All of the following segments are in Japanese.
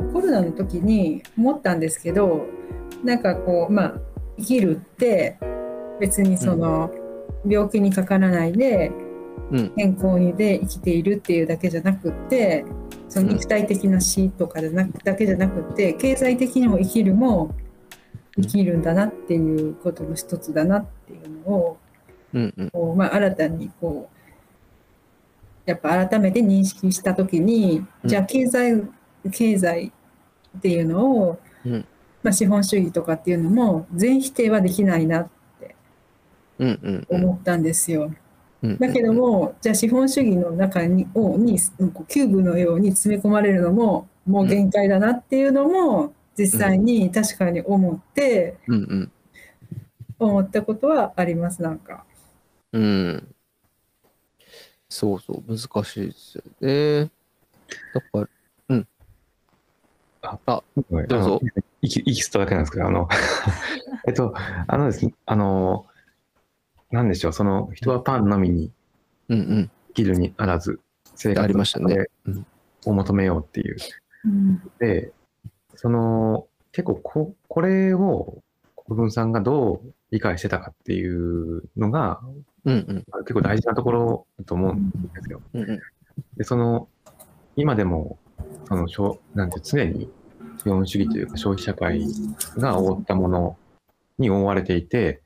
コロナの時に思ったんですけど、なんかこう、まあ、生きるって別にその病気にかからないで健康にで生きているっていうだけじゃなくって、その肉体的な死とかだけじゃなくって、経済的にも生きるも生きるんだなっていうことの一つだなっていうのを、こうまあ、新たにこうやっぱ改めて認識したときに、じゃあ経済っていうのを、まあ、資本主義とかっていうのも全否定はできないなって思ったんですよ。だけども、じゃあ資本主義の中にキューブのように詰め込まれるのももう限界だなっていうのも実際に確かに思ったことはあります。なんかそうそう難しいですよね。だからどうぞ。息吸っただけなんですけど、ですね、なんでしょう、その人はパンのみに生きるにあらず生活を求めようっていう、でその結構これを国分さんがどう理解してたかっていうのが、結構大事なところだと思うんですよ。でその今でもそのなんて常に資本主義というか消費社会が覆ったものに覆われていて、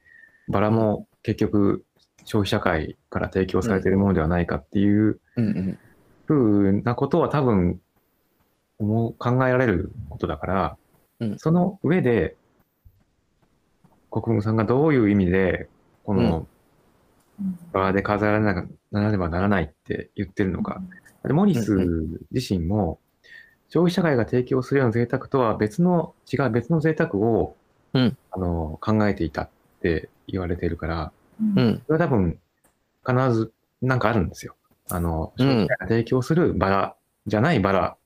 バラも結局消費社会から提供されているものではないかっていうふうなことは多分考えられることだから、その上で国分さんがどういう意味でこの場で飾らなければならないって言ってるのか。モリス自身も消費社会が提供するような贅沢とは別の贅沢を、考えていたって言われているから、それは多分必ず何かあるんですよ。消費社会が提供するバラじゃないバラっ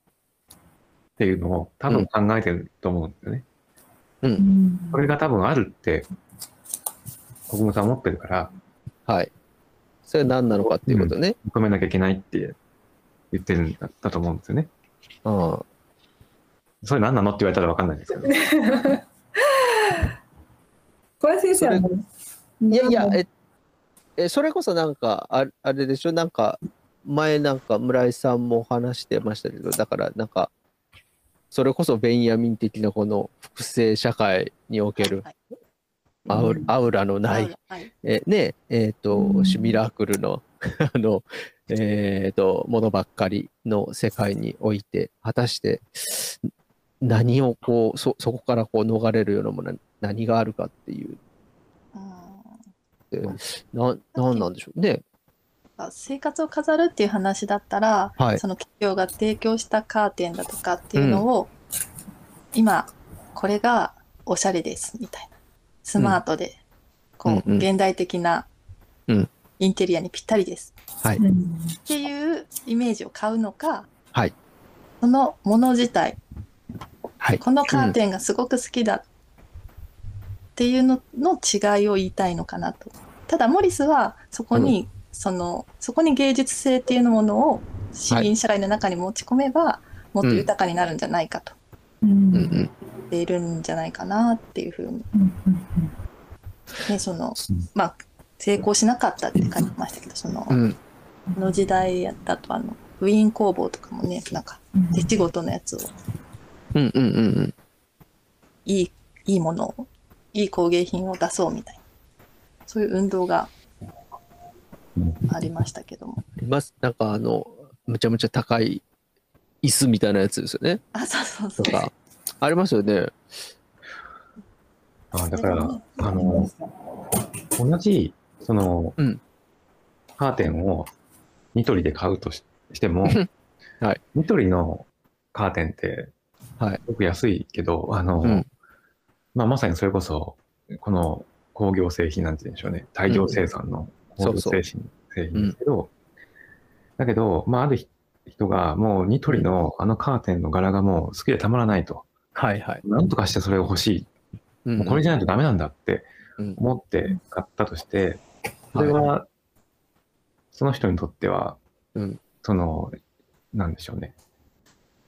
ていうのを多分考えてると思うんですよね。それが多分あるって国分さん思ってるから、それは何なのかっていうことね、認めなきゃいけないって言ってるんだと思うんですよね。それ何なのって言われたら分かんないですけど小林先生はそれこそなんかあれでしょ、なんか前なんか村井さんも話してましたけど、だからなんかそれこそベンヤミン的なこの複製社会におけるアウラのないシミラクルのものばっかりの世界において、果たして何をこうそこからこう逃れるようなもの何があるかっていう、何なんでしょうね。生活を飾るっていう話だったら、その企業が提供したカーテンだとかっていうのを、今これがおしゃれですみたいな、スマートでこう現代的なインテリアにぴったりです、っていうイメージを買うのか、そのもの自体、このカーテンがすごく好きだっていうのの違いを言いたいのかなと。ただモリスはそこに、そこに芸術性っていうものを市民社会の中に持ち込めば、もっと豊かになるんじゃないかと、言っているんじゃないかなっていうふうに、まあ成功しなかったって書いてましたけど、の時代やったとウィーン工房とかもね、なんか手仕事のやつを、いいものを、いい工芸品を出そうみたいな、そういう運動がありましたけども。なんかむちゃむちゃ高い椅子みたいなやつですよね。そうとかありますよね。だから、同じその、カーテンをニトリで買うとしても、ニトリのカーテンってすごく安いけど、まさにそれこそこの工業製品なんて言うんでしょうね、大量生産の工業製品ですけど、だけど、ある人がもうニトリのカーテンの柄がもう好きでたまらないと、なんとかしてそれを欲しい、もうこれじゃないとダメなんだって思って買ったとして、それはその人にとっては、なんでしょうね、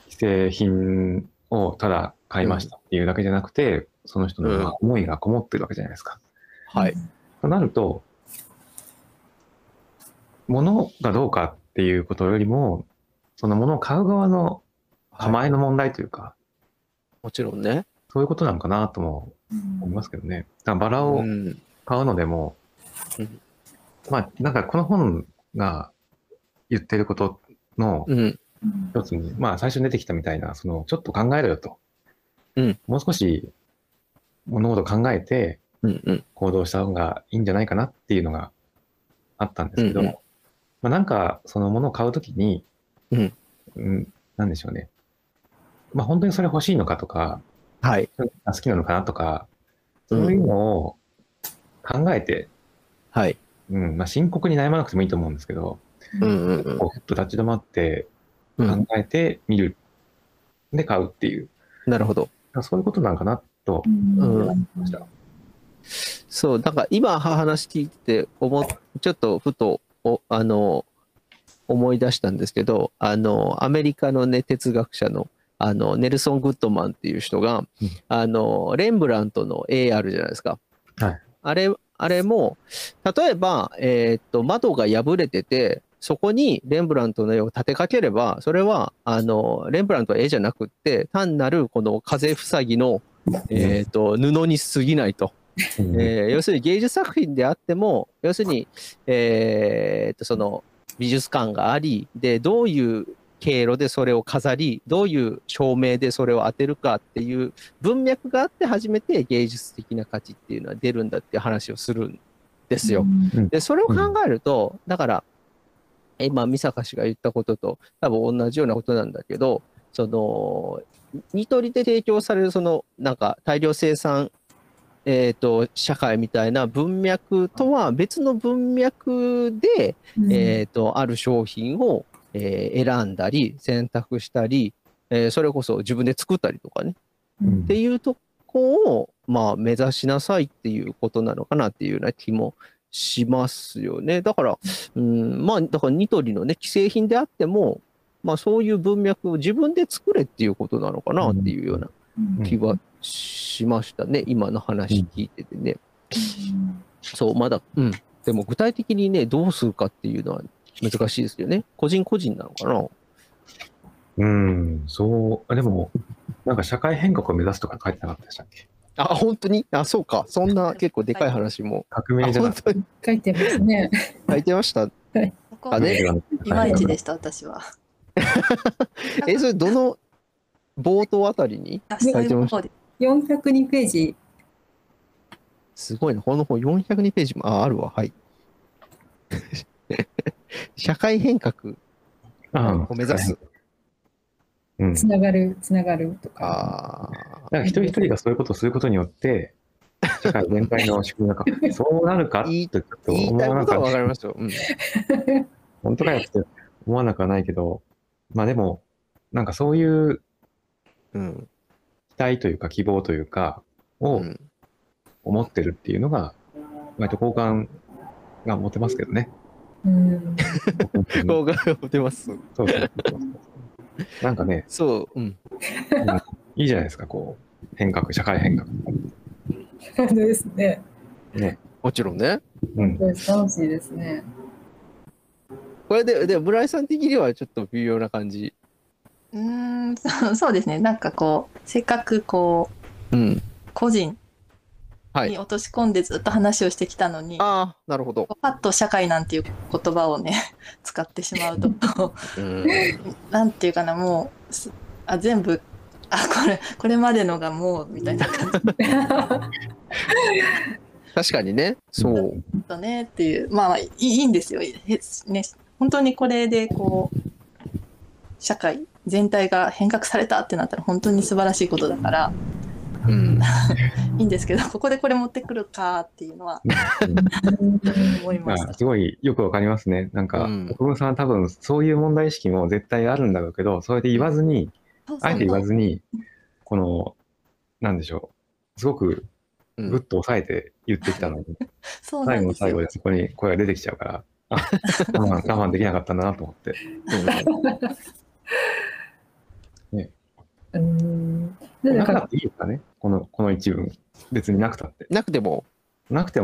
既製品をただ買いましたっていうだけじゃなくて、うん、その人の思いがこもってるわけじゃないですか。はい。となると、物がどうかっていうことよりも、その物を買う側の構えの問題というか、はい、もちろんね、そういうことなんかなとも思いますけどね。だからバラを買うのでも、うん、まあなんかこの本が言ってることの一つに、うん、まあ最初に出てきたみたいな、そのちょっと考えろよと、うん、もう少し物事を考えて行動した方がいいんじゃないかなっていうのがあったんですけど、うんうん、まあ、なんかその物を買うときに、うんうん、なんでしょうね、まあ、本当にそれ欲しいのかとか、はい、好きなのかなとか、そういうのを考えて、うん、はい、うん、まあ、深刻に悩まなくてもいいと思うんですけど、うんうんうん、こうふっと立ち止まって考えてみる、うん、で買うっていう、なるほど、そういうことなんかなと思いました、うん、そう、なんか今話聞いてちょっとふと思い出したんですけど、アメリカの、ね、哲学者のネルソン・グッドマンっていう人が、うん、レンブラントの絵あるじゃないですか、はい、あれも例えば、窓が破れててそこにレンブラントの絵を立てかければ、それはレンブラントの絵じゃなくって単なるこの風塞ぎの、布に過ぎないと、要するに芸術作品であっても、要するに、その美術館がありで、どういう経路でそれを飾り、どういう照明でそれを当てるかっていう文脈があって初めて芸術的な価値っていうのは出るんだっていう話をするんですよ。でそれを考えると、だから今美坂氏が言ったことと多分同じようなことなんだけど、そのニトリで提供されるそのなんか大量生産社会みたいな文脈とは別の文脈で、ある商品を、選んだり選択したり、それこそ自分で作ったりとかね、うん、っていうとこを、まあ、目指しなさいっていうことなのかなっていうような気もしますよね。だから、うん、まあだからニトリのね、既製品であっても、まあ、そういう文脈を自分で作れっていうことなのかなっていうような気はしましたね、今の話聞いててね。そう、まだ、うん、でも具体的にね、どうするかっていうのは難しいですよね。個人個人なのかな。そう、でも、なんか社会変革を目指すとか書いてなかったでしたっけ？あ、本当に？あ、そうか。そんな結構でかい話も。革命じゃなくて。書いてますね。書いてました。あれ、いまいちでした、私は。それ、どの冒頭あたりに書いてました？402ページ。すごいな、この本402ページも、あるわ、はい。社会変革を目指す。うん、つながるとか。なんか一人一人がそういうことをすることによって、社会全体の仕組みが変わって、そうなるかってちょっと思わなかった。わかりますよ。うん、本当かよって思わなくはないけど、まあでも、なんかそういう、うん、期待というか希望というかを思ってるっていうのが割と好感が持てますけどね。うん、好感が持てます。そうそうそうそう。なんかね、そう、うん、いいじゃないですか、こう社会変革。本当ですね。ね、もちろんね。うん、楽しいですね。これで村井さん的にはちょっと微妙な感じ。そうですね。なんかこうせっかくこう、うん、個人に落とし込んでずっと話をしてきたのに、あー、なるほど、パッと社会なんていう言葉をね使ってしまうとなんていうかな、もう全部これまでのがもうみたいな感じ確かにね、そうだねっていう、まあいいんですよね、本当にこれでこう社会全体が変革されたってなったら本当に素晴らしいことだから、うん、いいんですけど、ここでこれ持ってくるかっていうのは思いました。すごいよくわかりますね。なんか国分さんは多分そういう問題意識も絶対あるんだろうけど、それで言わずに、あえて言わずに、このなんでしょう、すごくグッと抑えて言ってきたのに、そうなんですよ、最後の最後でそこに声が出てきちゃうから我慢できなかったんだなと思って。ね、でだからなくていいですかね、この一文。別になくたって。なくても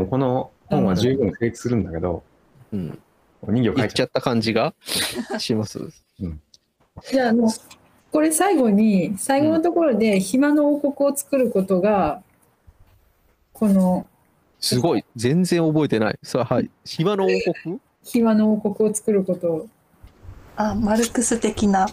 この本は十分成立するんだけど、うん、人形書いちゃった感じがします。うん、じゃあこれ最後のところで暇の王国を作ることが、このすごい全然覚えてない。さあ、はい。暇の王国？暇の王国を作ること。あ、マルクス的な。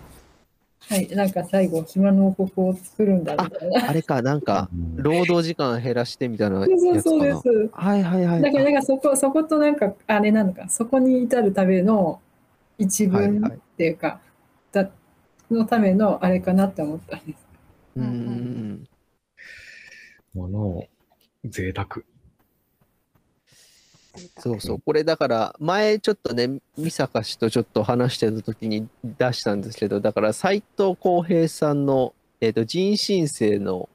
はい、なんか最後暇の王国を作るんだみたいな。あれか、なんか労働時間減らしてみたいなやつかな。そうです。はいはいはい。だからなんかそことなんかあれなのか、そこに至るための一文っていうか、はいはい、のためのあれかなって思ったんです。うん。贅沢。そうそう、これだから前ちょっとね美坂氏とちょっと話してた時に出したんですけど、だから斎藤浩平さんの「人新世の、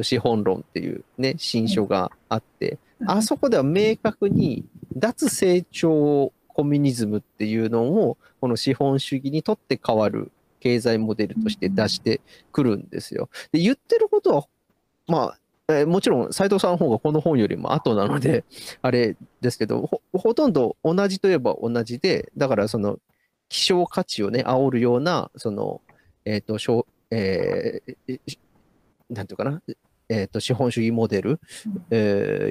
資本論」っていうね新書があって、あそこでは明確に脱成長コミュニズムっていうのをこの資本主義にとって変わる経済モデルとして出してくるんですよ。で言ってることはまあもちろん斎藤さんの方がこの本よりも後なのであれですけど、 ほとんど同じといえば同じで、だからその希少価値をね煽るようなそのなんていうかな、資本主義モデル、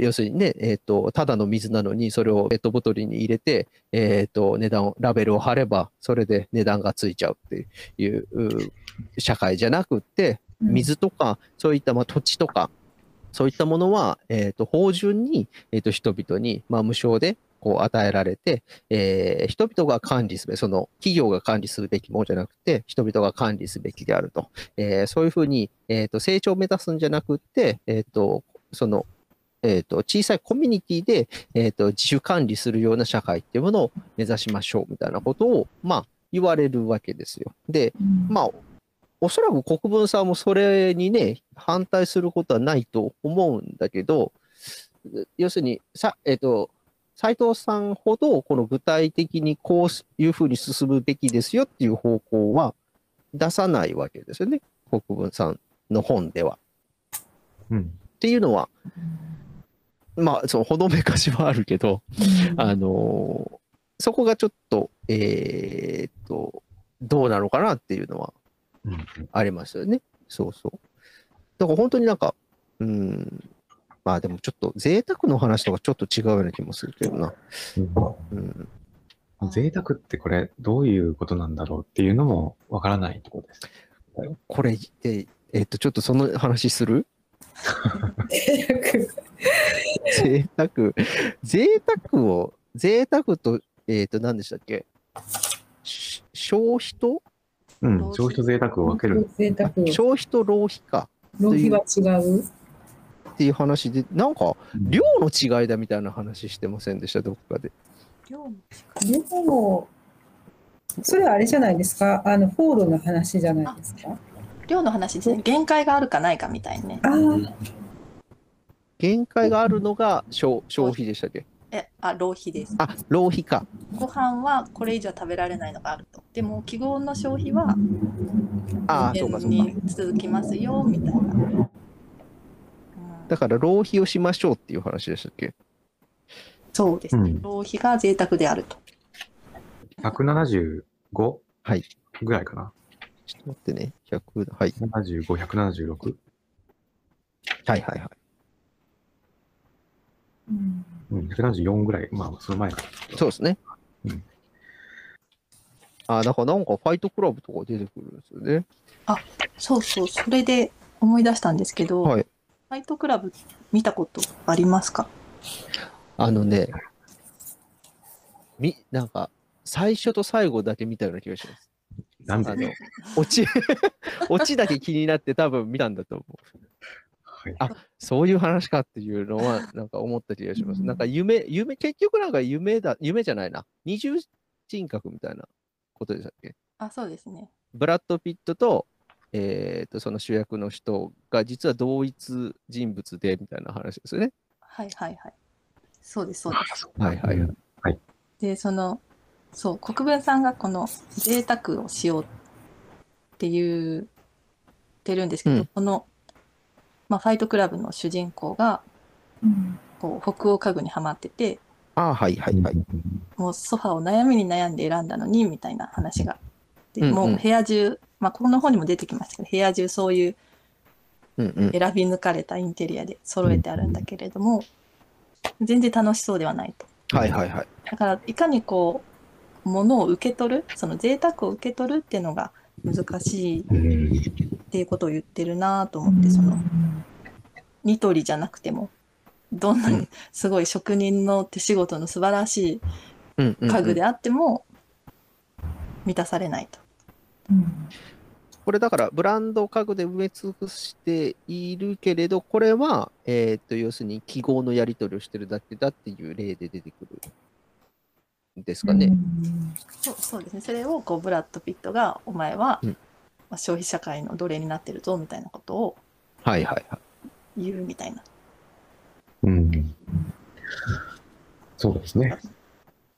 要するにね、ただの水なのにそれをペットボトルに入れて、ラベルを貼ればそれで値段がついちゃうっていう社会じゃなくって、水とかそういった土地とかそういったものは、芳醇に、人々に、無償でこう与えられて、人々が管理すべき、その企業が管理するべきものじゃなくて、人々が管理すべきであると。そういうふうに、成長を目指すんじゃなくって、小さいコミュニティで、自主管理するような社会っていうものを目指しましょうみたいなことを、言われるわけですよ。で、おそらく国分さんもそれにね反対することはないと思うんだけど、要するに斎藤さんほどこの具体的にこういうふうに進むべきですよっていう方向は出さないわけですよね、国分さんの本では。っていうのはそのほのめかしはあるけど、そこがちょっとどうなのかなっていうのは。ありますよね。そうそう。だから本当にでもちょっと贅沢の話とかちょっと違うような気もするけどな。贅沢ってこれどういうことなんだろうっていうのもわからないところです。これちょっとその話する？贅沢と何でしたっけ？消費と？消費と贅沢を分ける。消費と浪費か。浪費は違うっていう話で、なんか量の違いだみたいな話してませんでした、どこかで。量、それはあれじゃないですか、放浪の話じゃないですか。量の話ですね。限界があるかないかみたいね。限界があるのが消費でしたっけ？浪費です。浪費か。ご飯はこれ以上食べられないのがあると。でも記号の消費は永遠に続きますよみたいな。だから浪費をしましょうっていう話でしたっけ？そうですね。浪費が贅沢であると。175ぐらいかな。ちょっと待ってね。100、はい。175、176。はいはいはい。174ぐらい、その前から。そうですね。なんかファイトクラブとか出てくるんですよね。そうそう、それで思い出したんですけど、はい、ファイトクラブ見たことありますか？なんか最初と最後だけ見たような気がします。なんだろう。オチだけ気になって多分見たんだと思う。そういう話かっていうのはなんか思った気がします。なんか夢結局なんか夢じゃないな、二重人格みたいなことでしたっけ？そうですね。ブラッド・ピットと、その主役の人が実は同一人物でみたいな話ですよね。はいはいはい。そうですそうです。はいはいはい。でそう国分さんがこの贅沢をしようっていうってるんですけど、うんこの、まあ、ファイトクラブの主人公が、うん、こう北欧家具にはまってて、あ、はいはいはい、もうソファーを悩みに悩んで選んだのにみたいな話が、でもう部屋中、うんうんまあ、この本にも出てきましたけど、部屋中そういう選び抜かれたインテリアで揃えてあるんだけれども、全然楽しそうではないと。はいはいはい。だからいかにこう物を受け取る、その贅沢を受け取るっていうのが難しいっていうことを言ってるなと思って、そのニトリじゃなくてもどんなにすごい職人の手仕事の素晴らしい家具であっても満たされないと。これだからブランド家具で埋め尽くしているけれど、これは、要するに記号のやり取りをしてるだけだっていう例で出てくるんですかね。そうですね。それをこうブラッド・ピットがお前は、うんまあ、消費社会の奴隷になってるぞみたいなことを言うみたいな。うん、そうですね。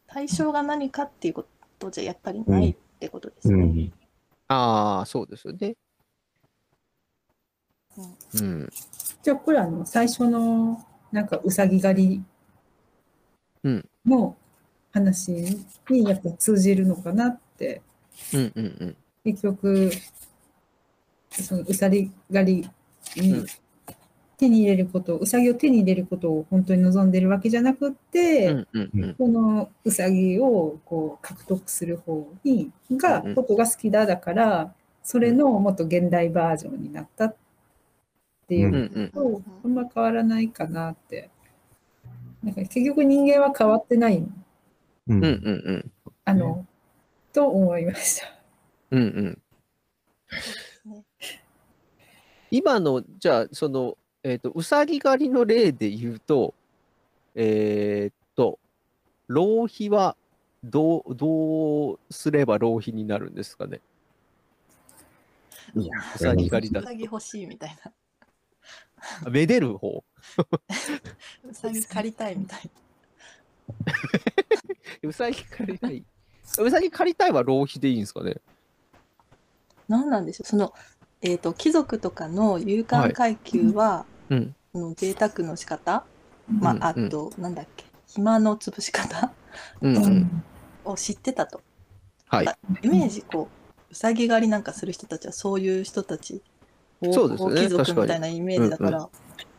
対象が何かっていうことじゃやっぱりないってことですね。うんうんああ、そうですよね。うん。じゃあこれ最初のなんかうさぎ狩りの話にやっぱ通じるのかなって。うんうんうん。結局そのうさぎ狩りに手に入れること、うさぎを手に入れることを本当に望んでるわけじゃなくって、うんうんうん、このうさぎをこう獲得する方にがことが好きだだから、それのもっと現代バージョンになったっていうこととあんま変わらないかなって。なんか結局人間は変わってないの。うんうんうん。と思いました。うんうん。今のじゃあその。うさぎ狩りの例で言うと、浪費はどうすれば浪費になるんですかね。いや、うさぎ狩りだと。うさぎ欲しいみたいな。めでる方。うさぎ狩りたいみたいな。うさぎ狩りたい。うさぎ狩りたいは浪費でいいんですかね。何なんでしょう。その貴族とかの勇敢階級は、はいうん、の贅沢の仕方、まあうんうん、あとなんだっけ暇の潰し方うん、うん、を知ってたと、はい、イメージこううさぎ狩りなんかする人たちはそういう人たちそうですね、貴族みたいなイメージだから、うんうん、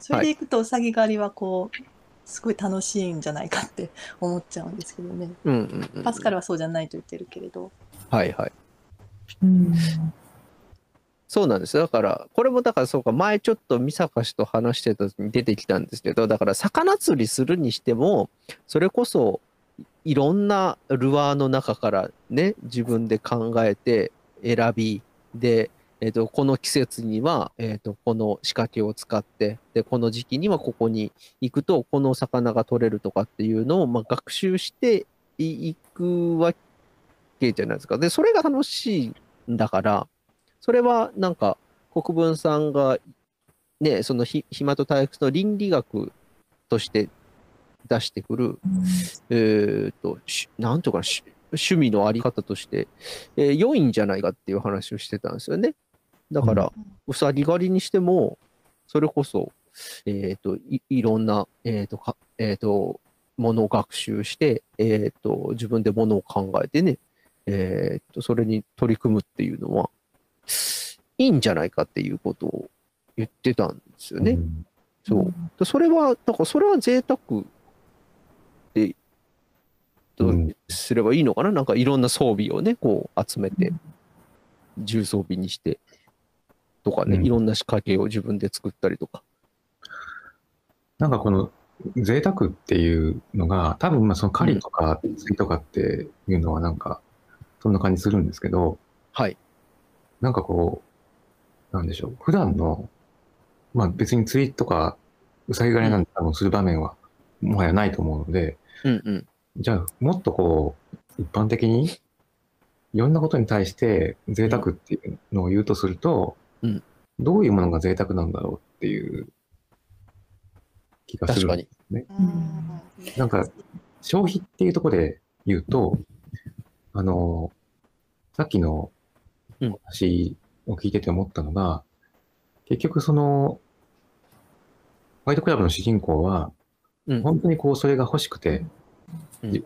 それでいくとうさぎ狩りはこうすごい楽しいんじゃないかって思っちゃうんですけどね、うんうんうん、パスカルはそうじゃないと言ってるけれどはいはい、うんそうなんです。だからこれもだからそうか前ちょっと美坂氏と話してた時に出てきたんですけど、だから魚釣りするにしてもそれこそいろんなルアーの中からね自分で考えて選びで、この季節には、この仕掛けを使ってでこの時期にはここに行くとこの魚が取れるとかっていうのを、まあ、学習していくわけじゃないですか。でそれが楽しいんだから。それはなんか国分さんがねその暇と退屈の倫理学として出してくるなんとか趣味のあり方として良いんじゃないかっていう話をしてたんですよね。だからうさぎ狩りにしてもそれこそいろんなものを学習して自分でものを考えてねそれに取り組むっていうのはいいんじゃないかっていうことを言ってたんですよね。うん、そう。それはだからそれは贅沢でどうすればいいのかな。なんかいろんな装備をねこう集めて重装備にしてとかね、うん、いろんな仕掛けを自分で作ったりとか。なんかこの贅沢っていうのが多分まあその狩りとか釣りとかっていうのはなんかそんな感じするんですけど。はい。なんかこう、なんでしょう、普段の、まあ別に釣りとか、うさぎ狩りなんて多分する場面は、もはやないと思うので、うんうん、じゃあ、もっとこう、一般的に、いろんなことに対して贅沢っていうのを言うとすると、うん、どういうものが贅沢なんだろうっていう気がするんですね。なんか、消費っていうところで言うと、さっきの、話を聞いてて思ったのが、結局その、ホワイトクラブの主人公は、本当にこうそれが欲しくて、欲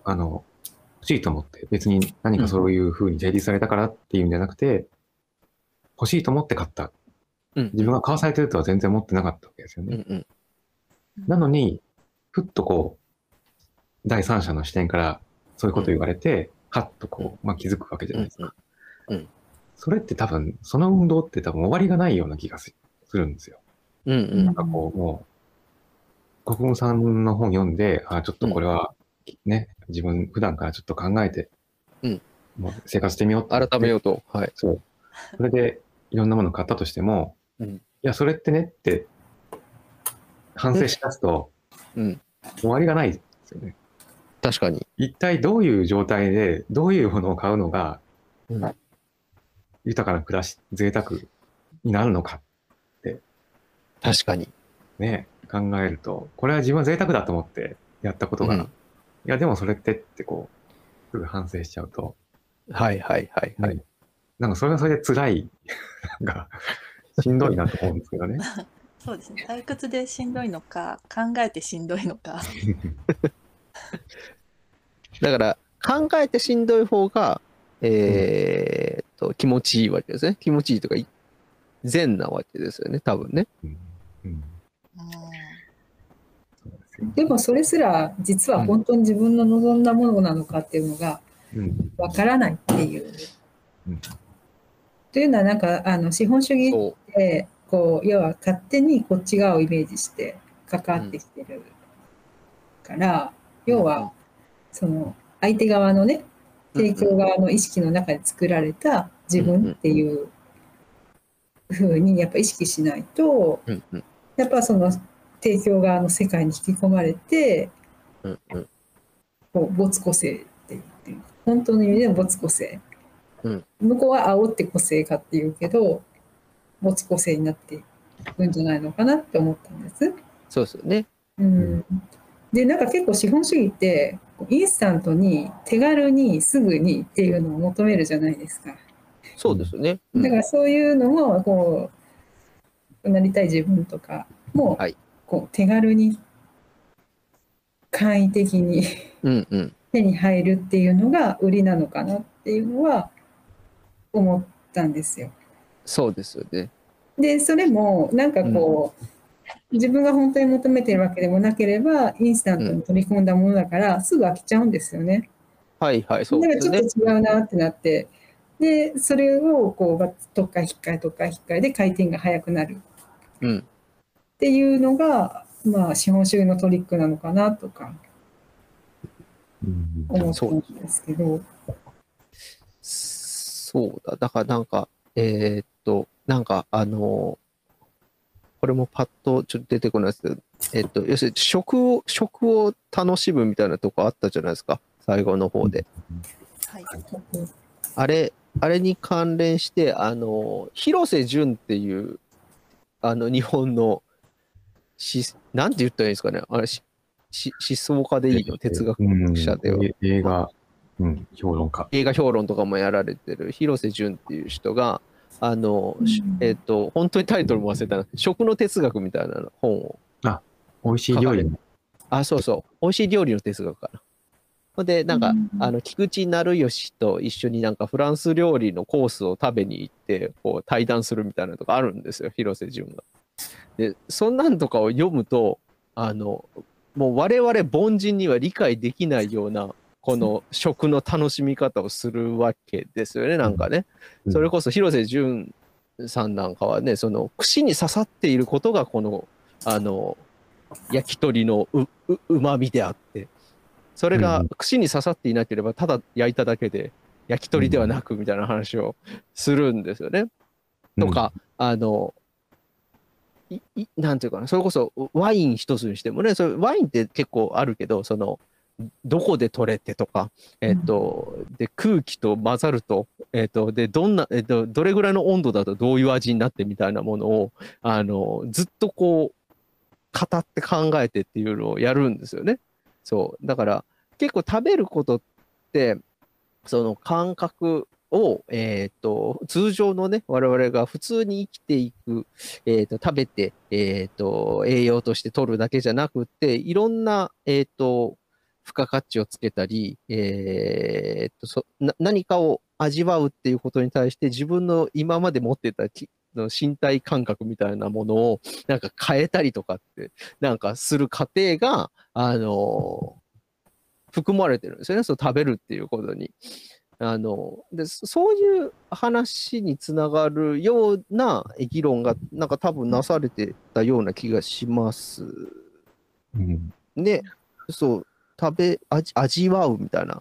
しいと思って、別に何かそういうふうに提示されたからっていうんじゃなくて、欲しいと思って買った。自分が買わされてるとは全然思ってなかったわけですよね。なのに、ふっとこう、第三者の視点からそういうことを言われて、はっとこう、気づくわけじゃないですか。それって多分、その運動って多分終わりがないような気がするんですよ。なんかこう、もう、国分さんの本読んで、あ、ちょっとこれは、ね、自分普段からちょっと考えて、もう生活してみようと。改めようと。はい。そう。それでいろんなものを買ったとしても、いや、それってねって反省しだすと、終わりがないですよね。確かに。一体どういう状態で、どういうものを買うのが、豊かな暮らし、贅沢になるのかって。確かに。ね、考えると、これは自分は贅沢だと思ってやったことが、いやでもそれってってこうすぐ反省しちゃうと、はい、なんかそれはそれで辛いなんかしんどいなと思うんですけどね。そうですね、退屈でしんどいのか考えてしんどいのかだから考えてしんどい方が気持ちいいわけですね。気持ちいいとか善なわけですよね、多分ね。でもそれすら実は本当に自分の望んだものなのかっていうのがわからないっていう。というのはなんか資本主義ってこう要は勝手にこっち側をイメージして関わってきてるから、要はその相手側のね、提供側の意識の中で作られた自分っていうふうにやっぱ意識しないと、やっぱその提供側の世界に引き込まれて、没個性って言ってる、本当の意味での没個性、向こうは煽って個性化っていうけど没個性になっていくんじゃないのかなって思ったんです。そうですよね、でなんか結構資本主義ってインスタントに手軽にすぐにっていうのを求めるじゃないですか。そうですよね、だからそういうのもこうなりたい自分とかも、こう手軽に簡易的に手に入るっていうのが売りなのかなっていうのは思ったんですよ。そうですよね。でそれもなんかこう、自分が本当に求めてるわけでもなければインスタントに取り込んだものだから、すぐ飽きちゃうんですよね。そうですね。だからちょっと違うなってなってでそれをこうとっかい引っかいとっかい引っかいで回転が速くなる。っていうのが、資本主義のトリックなのかなとか思ったんですけど、そうだ、だからなんかなんかこれもパッとちょっと出てこないですけど、要するに食を楽しむみたいなとこあったじゃないですか、最後の方で。あれに関連して広瀬淳っていう日本のなんて言ったらいいんですかね、あれ思想家でいいの、哲学者では、映画、評論家、映画評論とかもやられてる広瀬淳っていう人が本当にタイトルも忘れたな、食の哲学みたいな本を、おいしい料理、そうそう、おいしい料理の哲学かな。でなんか菊池成吉と一緒になんかフランス料理のコースを食べに行ってこう対談するみたいなとかあるんですよ、広瀬淳が。でそんなんとかを読むともう我々凡人には理解できないようなこの食の楽しみ方をするわけですよね、なんかね。それこそ広瀬淳さんなんかはね、その串に刺さっていることがこの焼き鳥のうまみであって、それが串に刺さっていなければただ焼いただけで焼き鳥ではなくみたいな話をするんですよね。とかなんていうかな、それこそワイン一つにしてもね、それワインって結構あるけど、そのどこで取れてとか、で空気と混ざると、でどれぐらいの温度だとどういう味になってみたいなものをずっとこう語って考えてっていうのをやるんですよね。そうだから結構食べることってその感覚を、通常のね、我々が普通に生きていく、食べて、栄養として取るだけじゃなくて、いろんな、付加価値をつけたり、何かを味わうっていうことに対して、自分の今まで持ってた身体感覚みたいなものを、なんか変えたりとかって、なんかする過程が、含まれてるんですよね、その食べるっていうことに。でそういう話につながるような議論がなんか多分なされてたような気がします。うん、でそう味わうみたいな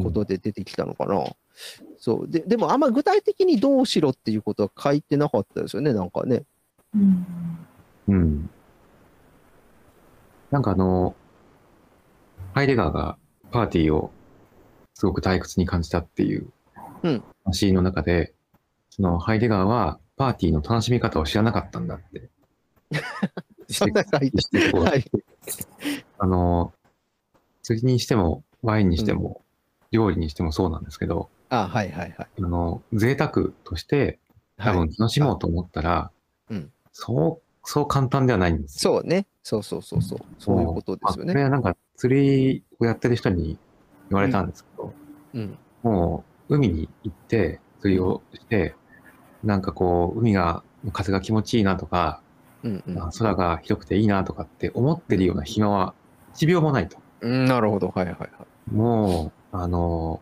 ことで出てきたのかな。うん、そうでもあんま具体的にどうしろっていうことは書いてなかったですよねなんかね。うん。うん、なんかハイデガーがパーティーをすごく退屈に感じたっていう話の中で、そのハイデガーはパーティーの楽しみ方を知らなかったんだって釣りにしてもワインにしても、うん、料理にしてもそうなんですけど、あ、はいはいはい、贅沢として多分楽しもうと思ったら、はい、そう簡単ではないんですよ。そうね、そういうことですよね。それはなんか釣りをやってる人に言われたんですけど、うん、もう海に行って釣りをして、うん、なんかこう海が風が気持ちいいなとか、うんうん、空が広くていいなとかって思ってるような暇は1秒もないと。うん、なるほど、はいはいはい。もう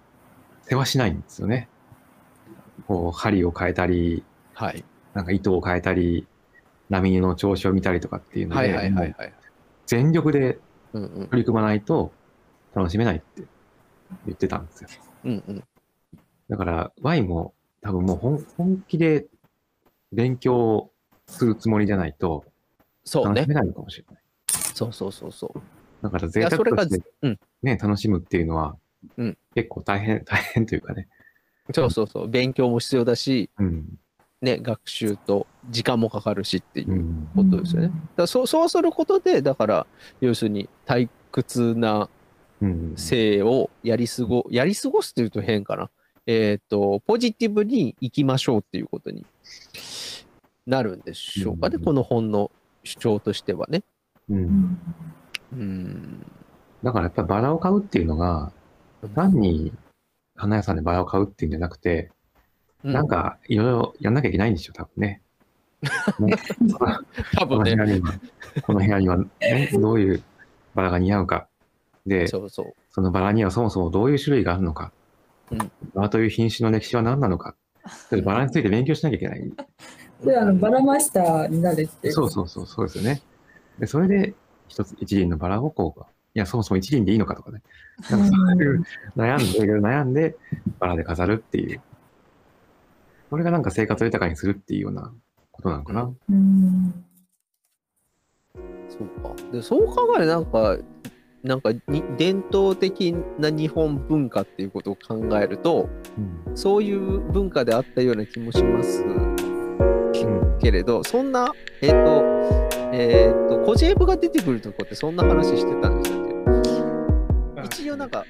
世話しないんですよね。こう針を変えたり、はい、なんか糸を変えたり、波の調子を見たりとかっていうので、全力で取り組まないと楽しめないって。言ってたんですよ。うんうん、だから、Y も多分もう本気で勉強するつもりじゃないと、楽しめないのかもしれない。そう。だから、贅沢として、ね、楽しむっていうのは、結構大変というかね。そう、勉強も必要だし、ね、学習と時間もかかるしっていうことですよね。だからそうすることで、だから、要するに退屈な、性をやり過ごすというと変かな。ポジティブに生きましょうっていうことになるんでしょうかね、この本の主張としてはね。だからやっぱりバラを買うっていうのが、単に花屋さんでバラを買うっていうんじゃなくて、なんかいろいろやんなきゃいけないんでしょ、多分ね。多分ね。この部屋には、どういうバラが似合うか。で、そのバラにはそもそもどういう種類があるのか、バラという品種の歴史は何なのか、バラについて勉強しなきゃいけない。で、バラマスターになれって。そうですよね。で、それで一輪のバラをこう、いや、そもそも一輪でいいのかとかね、なんかそういう悩んで、バラで飾るっていう。これがなんか生活を豊かにするっていうようなことなのかな。そうか。で、そう考えるとなんか伝統的な日本文化っていうことを考えると、そういう文化であったような気もします、けれど、そんなコジェーブが出てくるとこってそんな話してたんですよね。一応なんか